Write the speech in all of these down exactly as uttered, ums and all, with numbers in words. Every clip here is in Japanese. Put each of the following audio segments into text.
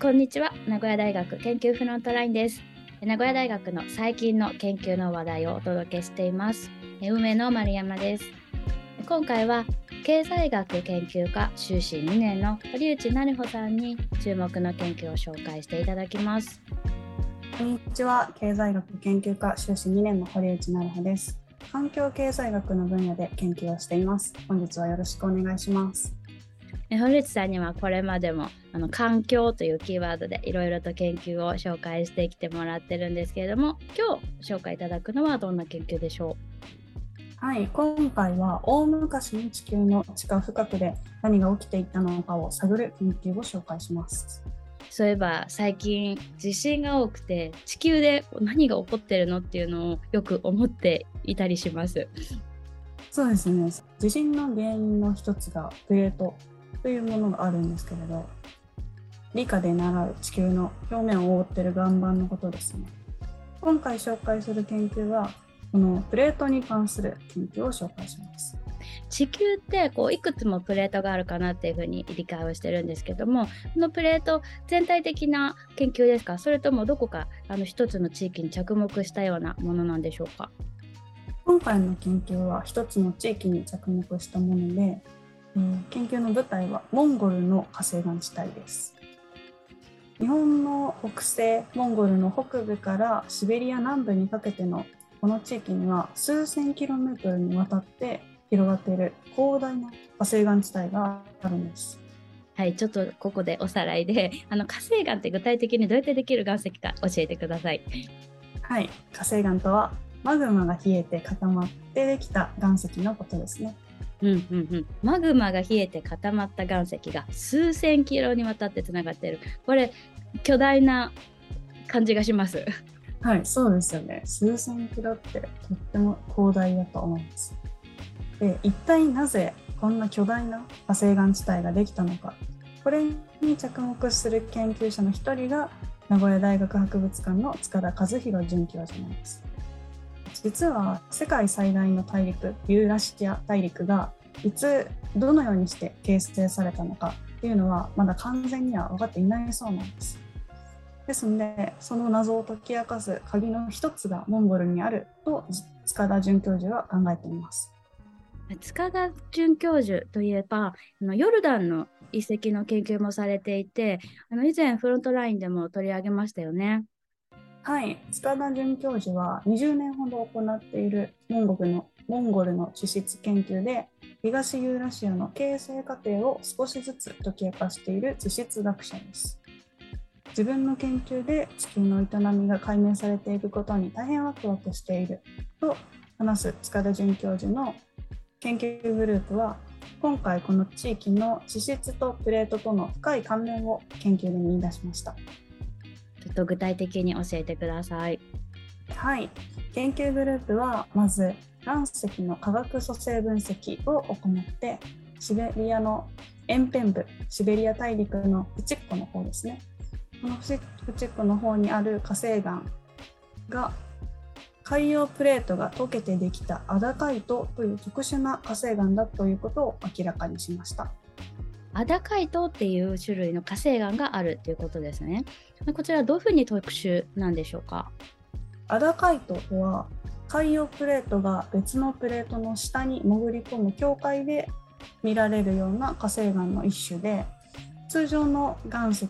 こんにちは、名古屋大学研究フロントラインです。名古屋大学の最近の研究の話題をお届けしています。梅の丸山です。今回は経済学研究科修士にねんの堀内成穂さんに注目の研究を紹介していただきます。こんにちは、経済学研究科修士にねんの堀内成穂です。環境経済学の分野で研究をしています。本日はよろしくお願いします。堀内さんにはこれまでもあの環境というキーワードでいろいろと研究を紹介してきてもらってるんですけれども、今日紹介いただくのはどんな研究でしょう？はい、今回は大昔の地球の地下深くで何が起きていたのかを探る研究を紹介します。そういえば最近地震が多くて地球で何が起こってるのっていうのをよく思っていたりします。そうですね、地震の原因の一つがプレートというものがあるんですけれど、理科で習う地球の表面を覆っている岩盤のことですね。今回紹介する研究はこのプレートに関する研究を紹介します。地球ってこういくつもプレートがあるかなっていうふうに理解をしてるんですけども、このプレート全体的な研究ですか、それともどこかあの一つの地域に着目したようなものなんでしょうか？今回の研究は一つの地域に着目したもので、研究の舞台はモンゴルの火成岩地帯です。日本の北西、モンゴルの北部からシベリア南部にかけてのこの地域には数千キロメートルにわたって広がっている広大な火成岩地帯があるんです。はい、ちょっとここでおさらいで、あの火成岩って具体的にどうやってできる岩石か教えてください。はい、火成岩とはマグマが冷えて固まってできた岩石のことですね。うんうんうん、マグマが冷えて固まった岩石が数千キロにわたってつながっている、これ巨大な感じがします。はい、そうですよね。数千キロってとっても広大だと思います。で、一体なぜこんな巨大な火成岩地帯ができたのか、これに着目する研究者の一人が名古屋大学博物館の塚田和弘准教授なんです。実は世界最大の大陸ユーラシア大陸がいつどのようにして形成されたのかっていうのはまだ完全には分かっていないそうなんです。ですのでその謎を解き明かす鍵の一つがモンゴルにあると塚田准教授は考えています。塚田准教授といえばヨルダンの遺跡の研究もされていて、あの以前フロントラインでも取り上げましたよね。はい、塚田准教授はにじゅうねんほど行っているモンゴルの、モンゴルの地質研究で東ユーラシアの形成過程を少しずつ解き明かしている地質学者です。自分の研究で地球の営みが解明されていくことに大変ワクワクしていると話す塚田准教授の研究グループは今回この地域の地質とプレートとの深い関連を研究で見出しました。ちょっと具体的に教えてください。はい、研究グループはまず岩石の化学組成分析を行ってシベリアの沿辺部、シベリア大陸のフチッコの方ですね、このフチッコの方にある火成岩が海洋プレートが溶けてできたアダカイトという特殊な火成岩だということを明らかにしました。アダカイトっていう種類の火成岩があるということですね。こちらはどういうふうに特殊なんでしょうか？アダカイトとは海洋プレートが別のプレートの下に潜り込む境界で見られるような火成岩の一種で、通常の岩石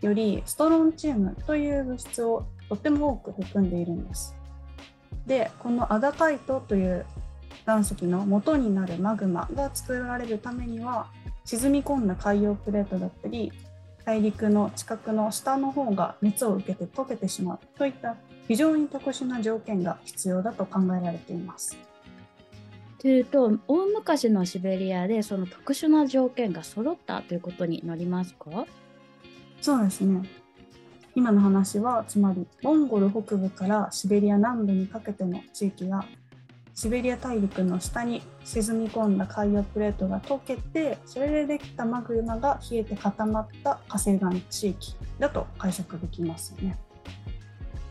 よりストロンチウムという物質をとても多く含んでいるんです。で、このアダカイトという岩石の元になるマグマが作られるためには沈み込んだ海洋プレートだったり大陸の近くの下の方が熱を受けて溶けてしまうといった非常に特殊な条件が必要だと考えられています。というと大昔のシベリアでその特殊な条件が揃ったということになりますか？そうですね、今の話はつまりモンゴル北部からシベリア南部にかけての地域がシベリア大陸の下に沈み込んだ海洋プレートが溶けて、それでできたマグマが冷えて固まった火成岩地域だと解釈できますよね。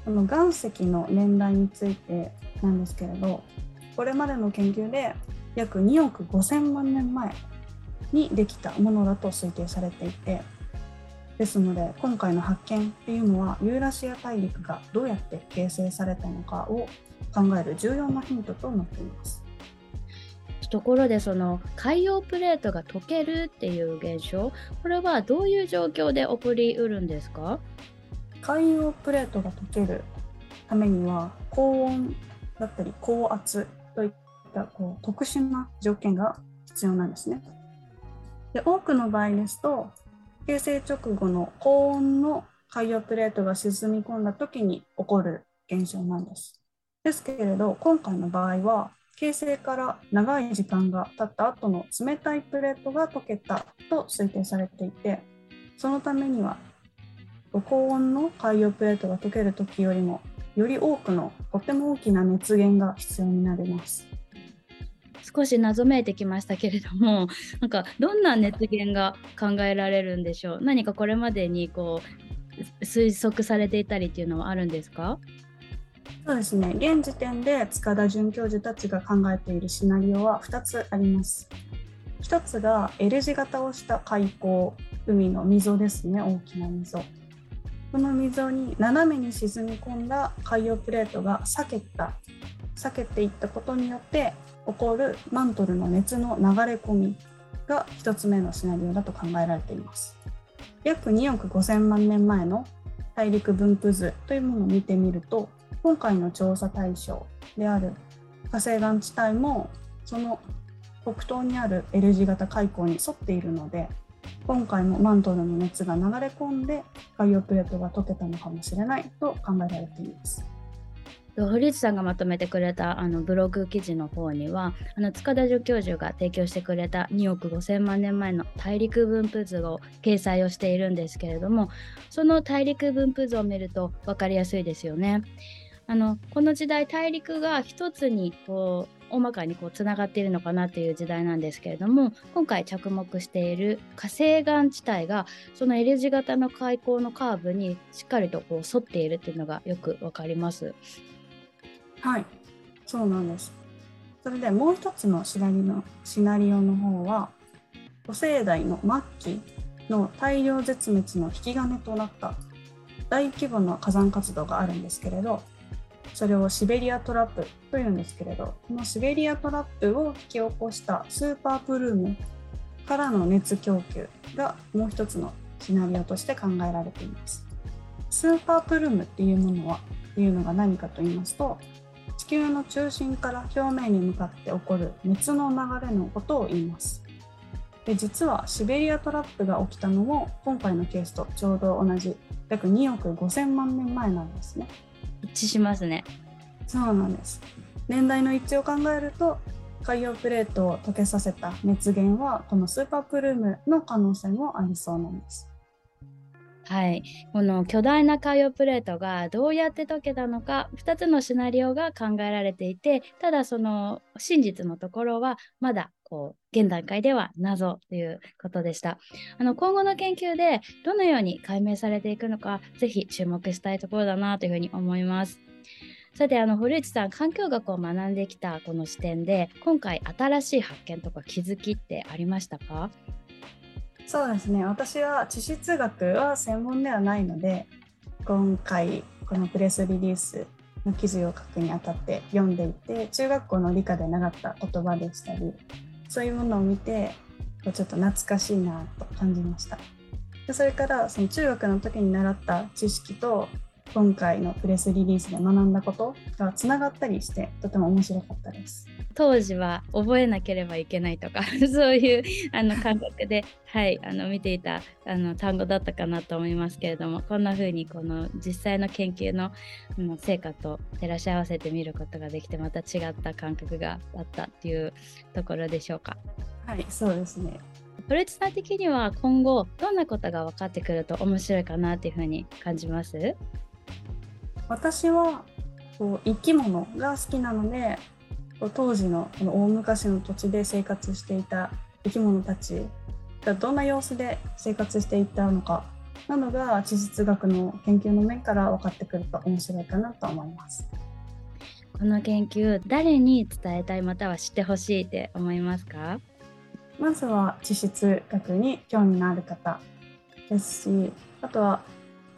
この岩石の年代についてなんですけれど、これまでの研究で約におくごせんまんねんまえにできたものだと推定されていて、ですので、今回の発見っていうのはユーラシア大陸がどうやって形成されたのかを考える重要なヒントとなっています。ところで、その海洋プレートが溶けるっていう現象、これはどういう状況で起こりうるんですか？海洋プレートが溶けるためには高温だったり高圧といったこう特殊な条件が必要なんですね。で、多くの場合ですと、形成直後の高温の海洋プレートが沈み込んだ時に起こる現象なんです。ですけれど、今回の場合は形成から長い時間が経った後の冷たいプレートが溶けたと推定されていて、そのためには高温の海洋プレートが溶ける時よりもより多くのとても大きな熱源が必要になります。少し謎めいてきましたけれども、なんかどんな熱源が考えられるんでしょう？何かこれまでにこう推測されていたりっていうのはあるんですか？そうですね、現時点で塚田准教授たちが考えているシナリオはふたつあります。ひとつが L 字型をした海溝、海の溝ですね、大きな溝。この溝に斜めに沈み込んだ海洋プレートが裂けた裂けていったことによって起こるマントルの熱の流れ込みがひとつめのシナリオだと考えられています。約におくごせんまんねんまえの大陸分布図というものを見てみると、今回の調査対象である火成岩地帯もその北東にある L 字型海溝に沿っているので、今回もマントルの熱が流れ込んで海洋プレートが溶けたのかもしれないと考えられています。堀内さんがまとめてくれたあのブログ記事の方には、あの塚田准教授が提供してくれたにおくごせんまんねんまえの大陸分布図を掲載をしているんですけれども、その大陸分布図を見ると分かりやすいですよね。あのこの時代、大陸が一つにこう大まかにこうつながっているのかなという時代なんですけれども、今回着目している火成岩地帯がその L 字型の海溝のカーブにしっかりとこう沿っているというのがよく分かります。はい、そうなんです。それでもう一つのシナリオ、シナリオの方は古生代の末期の大量絶滅の引き金となった大規模な火山活動があるんですけれど、それをシベリアトラップというんですけれど、このシベリアトラップを引き起こしたスーパープルームからの熱供給がもう一つのシナリオとして考えられています。スーパープルームっていうものはっていうのが何かと言いますと、地球の中心から表面に向かって起こる熱の流れのことを言います。で、実はシベリアトラップが起きたのも今回のケースとちょうど同じ約におくごせんまんねんまえなんですね。一致しますね。そうなんです。年代の一致を考えると、海洋プレートを溶けさせた熱源はこのスーパープルームの可能性もありそうなんです。はい、この巨大な海洋プレートがどうやって溶けたのか、ふたつのシナリオが考えられていて、ただその真実のところはまだこう現段階では謎ということでした。あの今後の研究でどのように解明されていくのか、ぜひ注目したいところだなというふうに思います。さて、あの堀内さん、環境学を学んできたこの視点で、今回新しい発見とか気づきってありましたか？そうですね、私は地質学は専門ではないので、今回このプレスリリースの記事を書くにあたって読んでいて、中学校の理科で習った言葉でしたり、そういうものを見てちょっと懐かしいなと感じました。で、それからその中学の時に習った知識と今回のプレスリリースで学んだことがつながったりして、とても面白かったです。当時は覚えなければいけないとかそういうあの感覚で、はい、あの見ていたあの単語だったかなと思いますけれども、こんな風にこの実際の研究の成果と照らし合わせて見ることができて、また違った感覚があったっていうところでしょうか？はい、そうですね。堀内さん的には今後どんなことが分かってくると面白いかなっていう風に感じます？私はこう生き物が好きなので、当時の大昔の土地で生活していた生き物たちがどんな様子で生活していたのかなどが地質学の研究の面から分かってくると面白いかなと思います。この研究、誰に伝えたい、または知ってほしいって思いますか？まずは地質学に興味のある方、ですし、あとは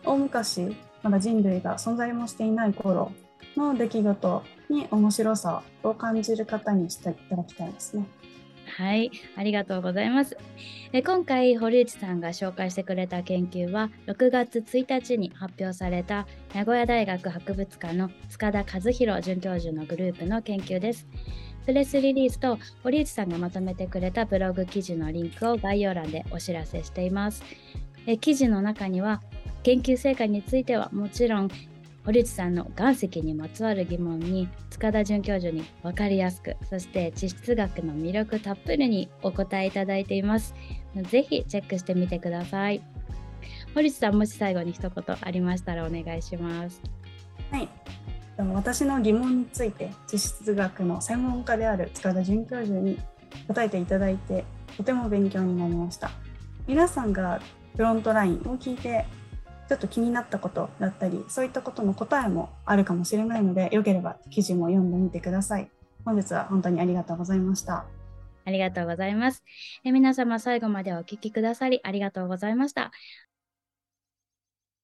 大昔まだ人類が存在もしていない頃の出来事に面白さを感じる方にしていただきたいですね。はい、ありがとうございます。え今回堀内さんが紹介してくれた研究はろくがつついたちに発表された名古屋大学博物館の塚田和弘准教授のグループの研究です。プレスリリースと堀内さんがまとめてくれたブログ記事のリンクを概要欄でお知らせしています。え記事の中には研究成果についてはもちろん、堀内さんの岩石にまつわる疑問に塚田准教授に分かりやすく、そして地質学の魅力たっぷりにお答えいただいています。ぜひチェックしてみてください。堀内さん、もし最後に一言ありましたらお願いします。はい、私の疑問について地質学の専門家である塚田准教授に答えていただいて、とても勉強になりました。皆さんがフロントラインを聞いてちょっと気になったことだったり、そういったことの答えもあるかもしれないので、よければ記事も読んでみてください。本日は本当にありがとうございました。ありがとうございます。え皆様、最後までお聞きくださりありがとうございました。